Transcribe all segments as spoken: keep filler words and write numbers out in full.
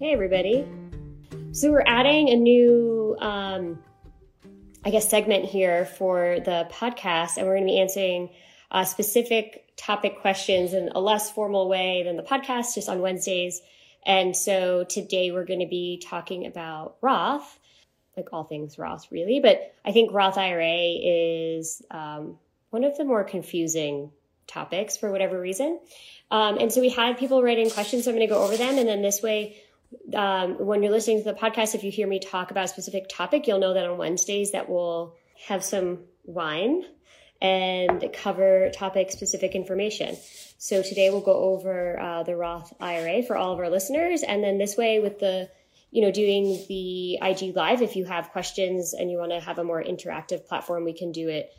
Hey everybody. So we're adding a new, um, I guess, segment here for the podcast, and we're going to be answering uh, specific topic questions in a less formal way than the podcast, just on Wednesdays. And so today we're going to be talking about Roth, like all things Roth really, but I think Roth I R A is um, one of the more confusing topics for whatever reason. Um, and so we had people write in questions, so I'm going to go over them, and then this way, Um, when you're listening to the podcast, if you hear me talk about a specific topic, you'll know that on Wednesdays that we'll have some wine and cover topic-specific information. So today we'll go over uh, the Roth I R A for all of our listeners. And then this way with the, you know, doing the I G Live, if you have questions and you want to have a more interactive platform, we can do it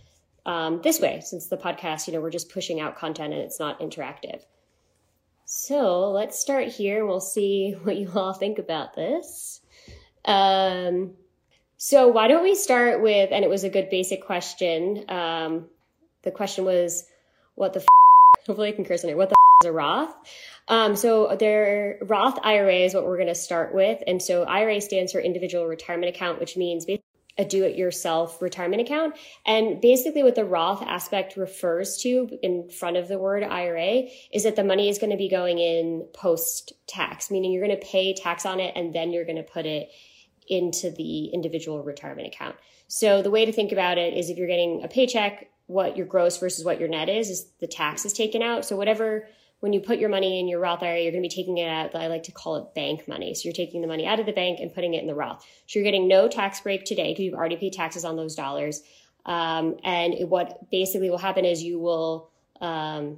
um, this way. Since the podcast, you know, we're just pushing out content and it's not interactive. So let's start here. We'll see what you all think about this. Um, so why don't we start with, and it was a good basic question. Um, the question was, what the f-? Hopefully I can curse on it. What the f- is a Roth? Um, so their Roth I R A is what we're going to start with. And so I R A stands for individual retirement account, which means basically a do-it-yourself retirement account. And basically what the Roth aspect refers to in front of the word I R A is that the money is going to be going in post-tax, meaning you're going to pay tax on it and then you're going to put it into the individual retirement account. So the way to think about it is if you're getting a paycheck, what your gross versus what your net is, is the tax is taken out. So whatever, when you put your money in your Roth I R A, you're going to be taking it out. I like to call it bank money. So you're taking the money out of the bank and putting it in the Roth. So you're getting no tax break today because you've already paid taxes on those dollars. Um, and it, what basically will happen is you will, um,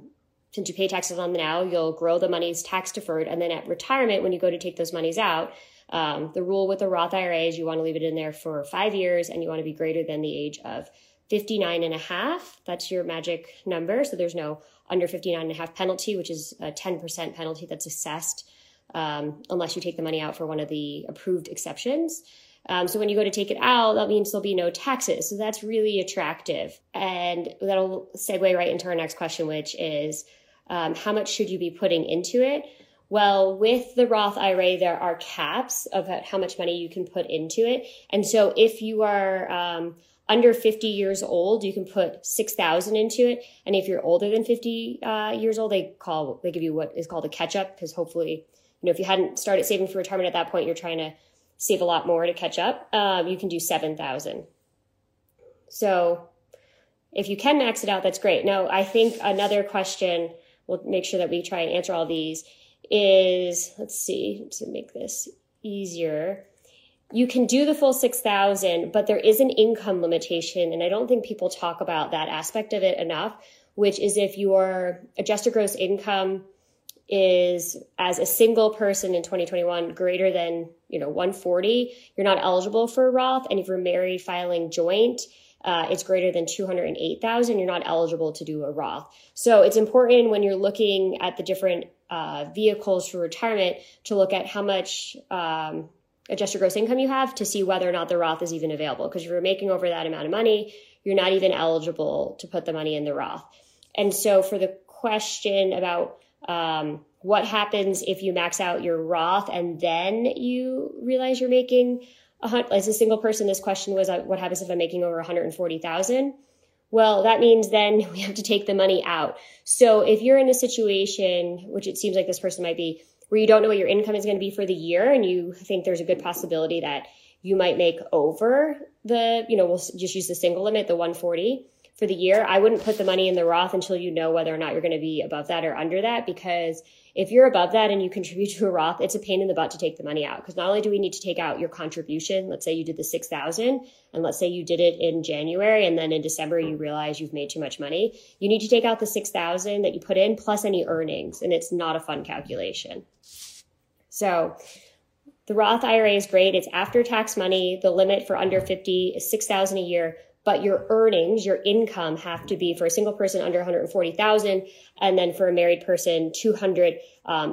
since you pay taxes on them now, you'll grow the monies tax deferred. And then at retirement, when you go to take those monies out, um, the rule with the Roth I R A is you want to leave it in there for five years and you want to be greater than the age of fifty-nine and a half. That's your magic number. So there's no under fifty-nine and a half penalty, which is a ten percent penalty that's assessed um, unless you take the money out for one of the approved exceptions. Um, so when you go to take it out, that means there'll be no taxes. So that's really attractive. And that'll segue right into our next question, which is um, how much should you be putting into it? Well, with the Roth I R A, there are caps about how much money you can put into it. And so if you are um, under fifty years old, you can put six thousand into it. And if you're older than fifty uh, years old, they call, they give you what is called a catch up. Cause hopefully, you know, if you hadn't started saving for retirement at that point, you're trying to save a lot more to catch up. Um, you can do seven thousand. So if you can max it out, that's great. Now, I think another question, we'll make sure that we try and answer all these is, let's see, to make this easier. You can do the full six thousand, but there is an income limitation. And I don't think people talk about that aspect of it enough, which is if your adjusted gross income is as a single person in twenty twenty-one greater than, you know, one forty, you're not eligible for Roth. And if you're married filing joint, uh, it's greater than two hundred eight thousand, you're not eligible to do a Roth. So it's important when you're looking at the different uh, vehicles for retirement to look at how much um, adjusted gross income you have to see whether or not the Roth is even available. Because if you're making over that amount of money, you're not even eligible to put the money in the Roth. And so for the question about um, what happens if you max out your Roth and then you realize you're making a hundred, as a single person, this question was, uh, what happens if I'm making over one hundred forty thousand? Well, that means then we have to take the money out. So if you're in a situation, which it seems like this person might be, where you don't know what your income is going to be for the year, and you think there's a good possibility that you might make over the, you know, we'll just use the single limit, the one forty for the year, I wouldn't put the money in the Roth until you know whether or not you're going to be above that or under that. Because if you're above that and you contribute to a Roth, it's a pain in the butt to take the money out. Because not only do we need to take out your contribution, let's say you did the six thousand, and let's say you did it in January, and then in December you realize you've made too much money. You need to take out the six thousand that you put in plus any earnings, and it's not a fun calculation. So the Roth I R A is great. It's after-tax money. The limit for under fifty is six thousand a year. But your earnings, your income, have to be for a single person under one hundred forty thousand, and then for a married person two hundred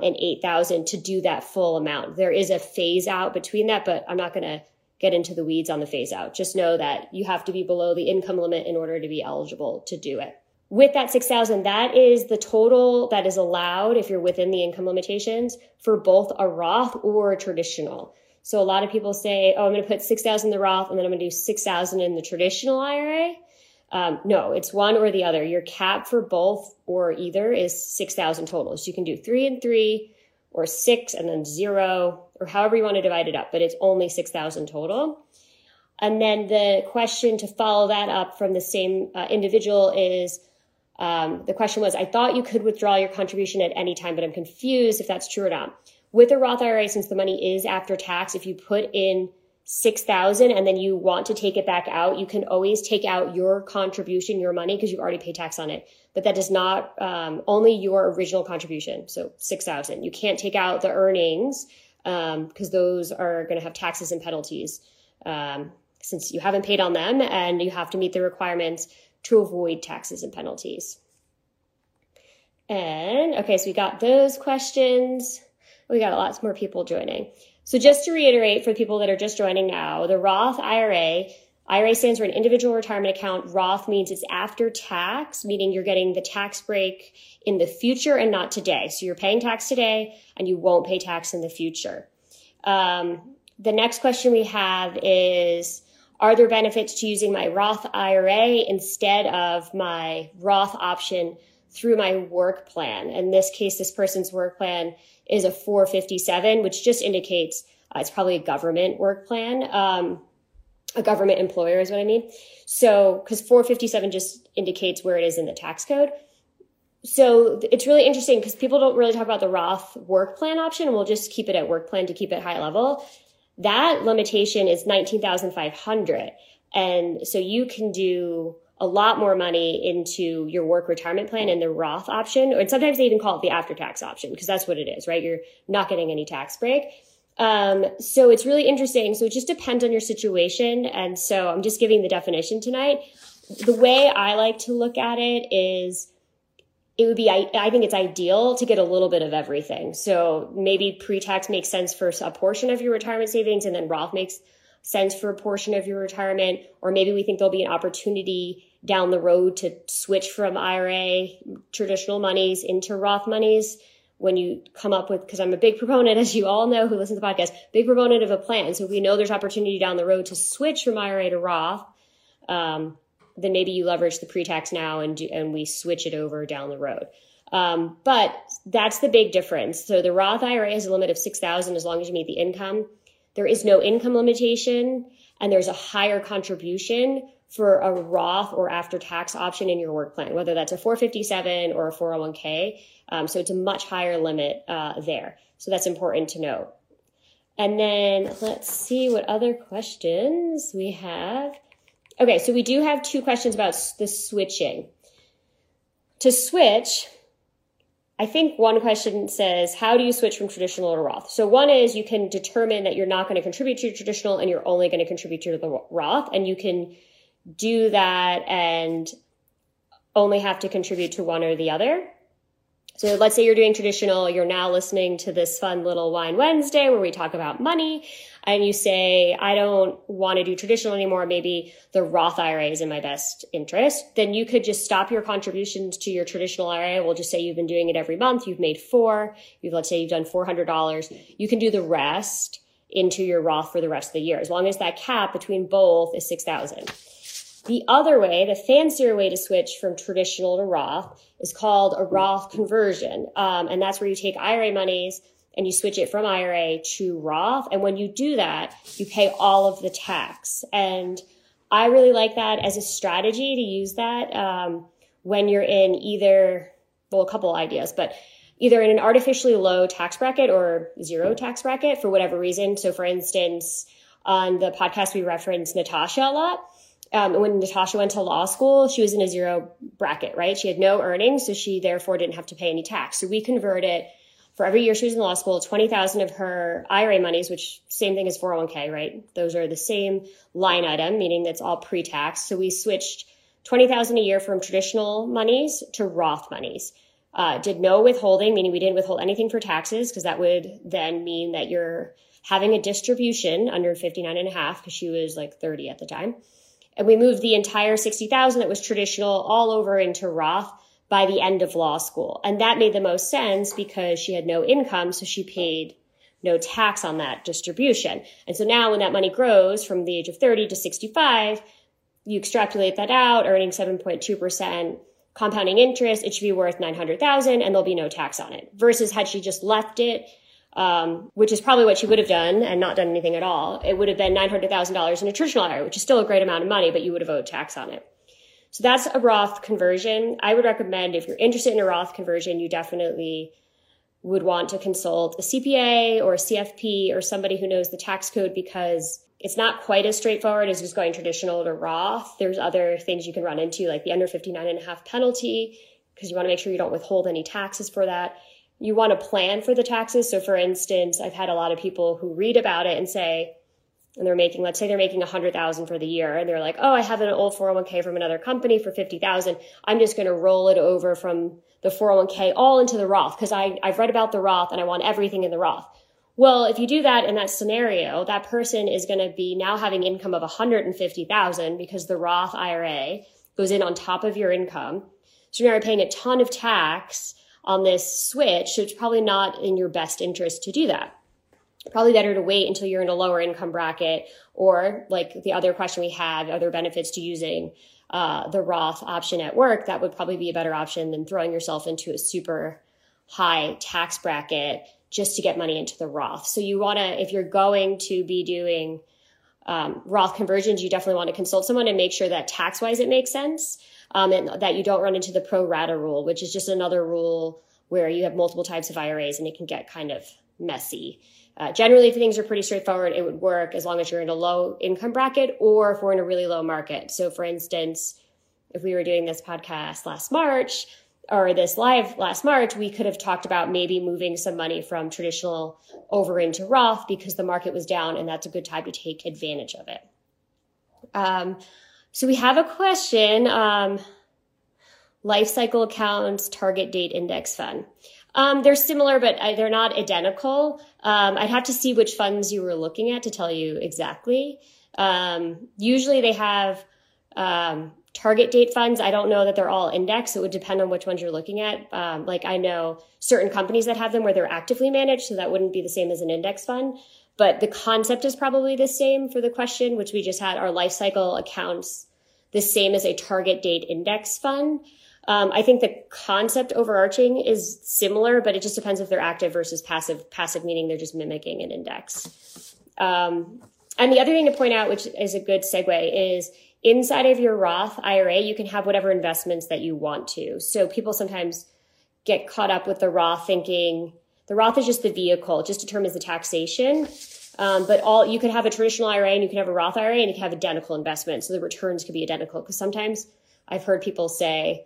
eight thousand to do that full amount. There is a phase out between that, but I'm not going to get into the weeds on the phase out. Just know that you have to be below the income limit in order to be eligible to do it. With that six thousand, that is the total that is allowed if you're within the income limitations for both a Roth or a traditional. So a lot of people say, oh, I'm going to put six thousand dollars in the Roth and then I'm going to do six thousand dollars in the traditional I R A. Um, no, it's one or the other. Your cap for both or either is six thousand dollars total. So you can do three and three or six and then zero or however you want to divide it up, but it's only six thousand dollars total. And then the question to follow that up from the same uh, individual is, um, the question was, I thought you could withdraw your contribution at any time, but I'm confused if that's true or not. With a Roth I R A, since the money is after tax, if you put in six thousand dollars and then you want to take it back out, you can always take out your contribution, your money, because you've already paid tax on it. But that does not, um, only your original contribution, so six thousand dollars. You can't take out the earnings um, because those are going to have taxes and penalties um, since you haven't paid on them, and you have to meet the requirements to avoid taxes and penalties. And okay, so we got those questions. We got lots more people joining. So just to reiterate for people that are just joining now, the Roth I R A, I R A stands for an individual retirement account. Roth means it's after tax, meaning you're getting the tax break in the future and not today. So you're paying tax today and you won't pay tax in the future. Um, the next question we have is, are there benefits to using my Roth I R A instead of my Roth option through my work plan? In this case, this person's work plan is a four fifty-seven, which just indicates uh, it's probably a government work plan, um, a government employer is what I mean. So, because four fifty-seven just indicates where it is in the tax code. So it's really interesting because people don't really talk about the Roth work plan option. We'll just keep it at work plan to keep it high level. That limitation is nineteen thousand five hundred dollars. And so you can do a lot more money into your work retirement plan and the Roth option, or sometimes they even call it the after-tax option because that's what it is, right? You're not getting any tax break. Um, so it's really interesting. So it just depends on your situation. And so I'm just giving the definition tonight. The way I like to look at it is it would be, I, I think it's ideal to get a little bit of everything. So maybe pre-tax makes sense for a portion of your retirement savings, and then Roth makes sense for a portion of your retirement, or maybe we think there'll be an opportunity down the road to switch from I R A traditional monies into Roth monies when you come up with, because I'm a big proponent, as you all know who listen to the podcast, big proponent of a plan. So if we know there's opportunity down the road to switch from I R A to Roth, um, then maybe you leverage the pre-tax now and, do, and we switch it over down the road. Um, but that's the big difference. So the Roth I R A has a limit of six thousand dollars as long as you meet the income. There is no income limitation, and there's a higher contribution for a Roth or after-tax option in your work plan, whether that's a four fifty-seven or a four oh one k. Um, so it's a much higher limit uh, there. So that's important to note. And then let's see what other questions we have. Okay, so we do have two questions about the switching. To switch, I think one question says, how do you switch from traditional to Roth? So one is you can determine that you're not going to contribute to your traditional and you're only going to contribute to the Roth. And you can do that and only have to contribute to one or the other. So let's say you're doing traditional, you're now listening to this fun little Wine Wednesday where we talk about money, and you say, I don't want to do traditional anymore. Maybe the Roth I R A is in my best interest. Then you could just stop your contributions to your traditional I R A. We'll just say you've been doing it every month. You've made four. You've, let's say you've done four hundred dollars. You can do the rest into your Roth for the rest of the year, as long as that cap between both is six thousand dollars. The other way, the fancier way to switch from traditional to Roth is called a Roth conversion. Um, and that's where you take I R A monies and you switch it from I R A to Roth. And when you do that, you pay all of the tax. And I really like that as a strategy to use that um, when you're in either, well, a couple ideas, but either in an artificially low tax bracket or zero tax bracket for whatever reason. So for instance, on the podcast, we reference Natasha a lot. Um, when Natasha went to law school, she was in a zero bracket, right? She had no earnings, so she therefore didn't have to pay any tax. So we converted, for every year she was in law school, twenty thousand of her I R A monies, which same thing as four oh one k, right? Those are the same line item, meaning that's all pre-tax. So we switched twenty thousand a year from traditional monies to Roth monies. Uh, did no withholding, meaning we didn't withhold anything for taxes, because that would then mean that you're having a distribution under fifty-nine and a half, because she was like thirty at the time. And we moved the entire sixty thousand that was traditional all over into Roth by the end of law school. And that made the most sense because she had no income, so she paid no tax on that distribution. And so now when that money grows from the age of thirty to sixty-five, you extrapolate that out, earning seven point two percent compounding interest, it should be worth nine hundred thousand dollars and there'll be no tax on it. Versus had she just left it, Um, which is probably what she would have done and not done anything at all, it would have been nine hundred thousand dollars in a traditional I R A, which is still a great amount of money, but you would have owed tax on it. So that's a Roth conversion. I would recommend if you're interested in a Roth conversion, you definitely would want to consult a C P A or a C F P or somebody who knows the tax code, because it's not quite as straightforward as just going traditional to Roth. There's other things you can run into, like the under fifty-nine and a half penalty, because you want to make sure you don't withhold any taxes for that. You want to plan for the taxes. So for instance, I've had a lot of people who read about it and say, and they're making, let's say they're making one hundred thousand dollars for the year. And they're like, oh, I have an old four oh one k from another company for fifty thousand dollars. I'm just going to roll it over from the four oh one k all into the Roth, because I I've read about the Roth and I want everything in the Roth. Well, if you do that in that scenario, that person is going to be now having income of one hundred fifty thousand dollars because the Roth I R A goes in on top of your income. So you're paying a ton of tax on this switch, so it's probably not in your best interest to do that. Probably better to wait until you're in a lower income bracket, or like the other question we had, are there benefits to using uh, the Roth option at work? That would probably be a better option than throwing yourself into a super high tax bracket just to get money into the Roth. So you wanna, if you're going to be doing um, Roth conversions, you definitely wanna consult someone and make sure that tax-wise it makes sense. Um, and that you don't run into the pro rata rule, which is just another rule where you have multiple types of I R As and it can get kind of messy. Uh, generally, if things are pretty straightforward, it would work as long as you're in a low income bracket or if we're in a really low market. So for instance, if we were doing this podcast last March or this live last March, we could have talked about maybe moving some money from traditional over into Roth because the market was down and that's a good time to take advantage of it. Um, So we have a question, um, life cycle accountants, target date index fund. Um, they're similar, but I, they're not identical. Um, I'd have to see which funds you were looking at to tell you exactly. Um, usually they have um, target date funds. I don't know that they're all indexed. It would depend on which ones you're looking at. Um, like I know certain companies that have them where they're actively managed, so that wouldn't be the same as an index fund. But the concept is probably the same for the question, which we just had our life cycle accounts the same as a target date index fund. Um, I think the concept overarching is similar, but it just depends if they're active versus passive. Passive meaning they're just mimicking an index. Um, and the other thing to point out, which is a good segue, is inside of your Roth I R A, you can have whatever investments that you want to. So people sometimes get caught up with the Roth thinking, the Roth is just the vehicle, it just determines the taxation. Um, but all you could have a traditional I R A and you can have a Roth I R A and you can have identical investments. So the returns could be identical. Because sometimes I've heard people say,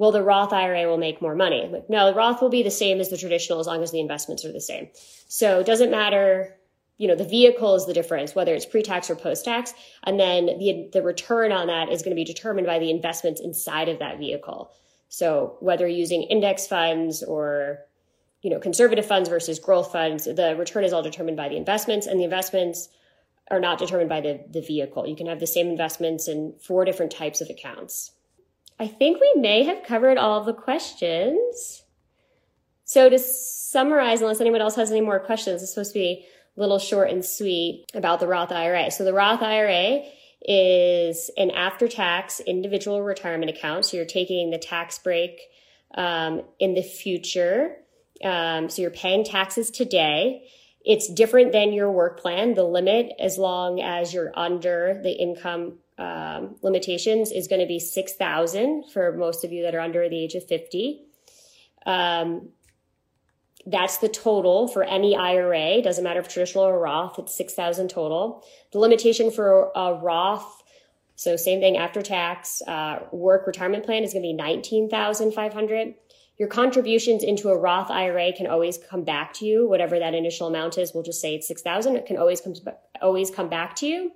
well, the Roth I R A will make more money. Like, no, the Roth will be the same as the traditional as long as the investments are the same. So it doesn't matter, you know, the vehicle is the difference, whether it's pre-tax or post-tax. And then the the return on that is going to be determined by the investments inside of that vehicle. So whether using index funds or, you know, conservative funds versus growth funds, the return is all determined by the investments, and the investments are not determined by the, the vehicle. You can have the same investments in four different types of accounts. I think we may have covered all of the questions. So to summarize, unless anyone else has any more questions, it's supposed to be a little short and sweet about the Roth I R A. So the Roth I R A is an after-tax individual retirement account. So you're taking the tax break um, in the future. Um, so you're paying taxes today. It's different than your work plan. The limit, as long as you're under the income um, limitations, is going to be six thousand dollars for most of you that are under the age of fifty. Um, that's the total for any I R A. Doesn't matter if traditional or Roth, it's six thousand dollars total. The limitation for a Roth, so same thing, after tax, uh, work retirement plan is going to be nineteen thousand five hundred dollars. Your contributions into a Roth I R A can always come back to you. Whatever that initial amount is, we'll just say it's six thousand dollars. It can always come, always come back to you.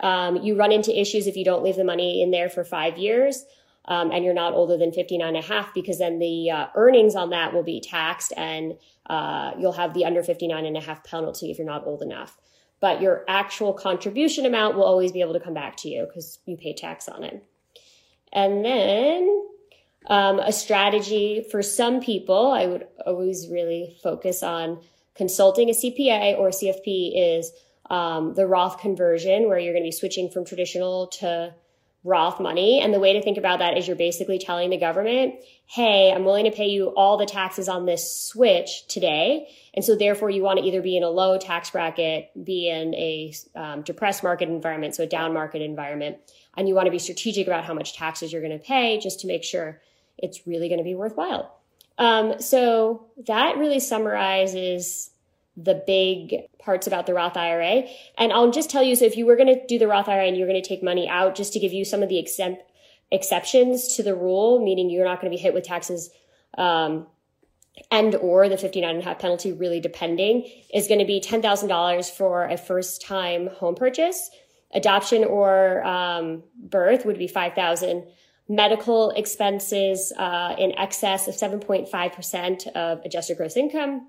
Um, you run into issues if you don't leave the money in there for five years um, and you're not older than fifty-nine and a half, because then the uh, earnings on that will be taxed, and uh, you'll have the under fifty-nine and a half penalty if you're not old enough. But your actual contribution amount will always be able to come back to you because you pay tax on it. And then... Um, a strategy for some people, I would always really focus on consulting a C P A or a C F P, is um, the Roth conversion, where you're going to be switching from traditional to Roth money. And the way to think about that is you're basically telling the government, hey, I'm willing to pay you all the taxes on this switch today. And so therefore you want to either be in a low tax bracket, be in a um, depressed market environment, so a down market environment, and you want to be strategic about how much taxes you're going to pay just to make sure it's really going to be worthwhile. Um, so that really summarizes the big parts about the Roth I R A. And I'll just tell you, so if you were going to do the Roth I R A and you're going to take money out, just to give you some of the exempt exceptions to the rule, meaning you're not going to be hit with taxes um, and or the fifty-nine and a half penalty, really depending, is going to be ten thousand dollars for a first-time home purchase. Adoption or um, birth would be five thousand dollars. Medical expenses uh, in excess of seven point five percent of adjusted gross income,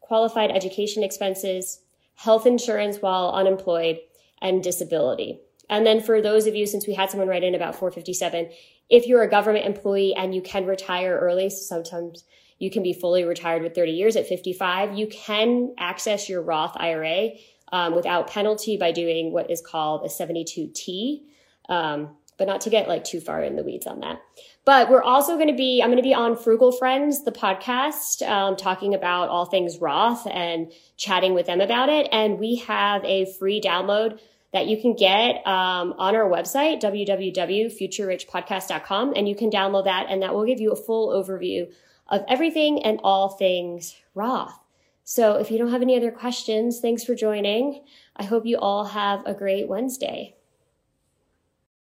qualified education expenses, health insurance while unemployed, and disability. And then for those of you, since we had someone write in about four fifty-seven, if you're a government employee and you can retire early, so sometimes you can be fully retired with thirty years at fifty-five, you can access your Roth I R A um, without penalty by doing what is called a seventy-two T, um, but not to get like too far in the weeds on that. But we're also going to be, I'm going to be on Frugal Friends, the podcast, um, talking about all things Roth and chatting with them about it. And we have a free download that you can get um, on our website, w w w dot future rich podcast dot com. And you can download that, and that will give you a full overview of everything and all things Roth. So if you don't have any other questions, thanks for joining. I hope you all have a great Wednesday.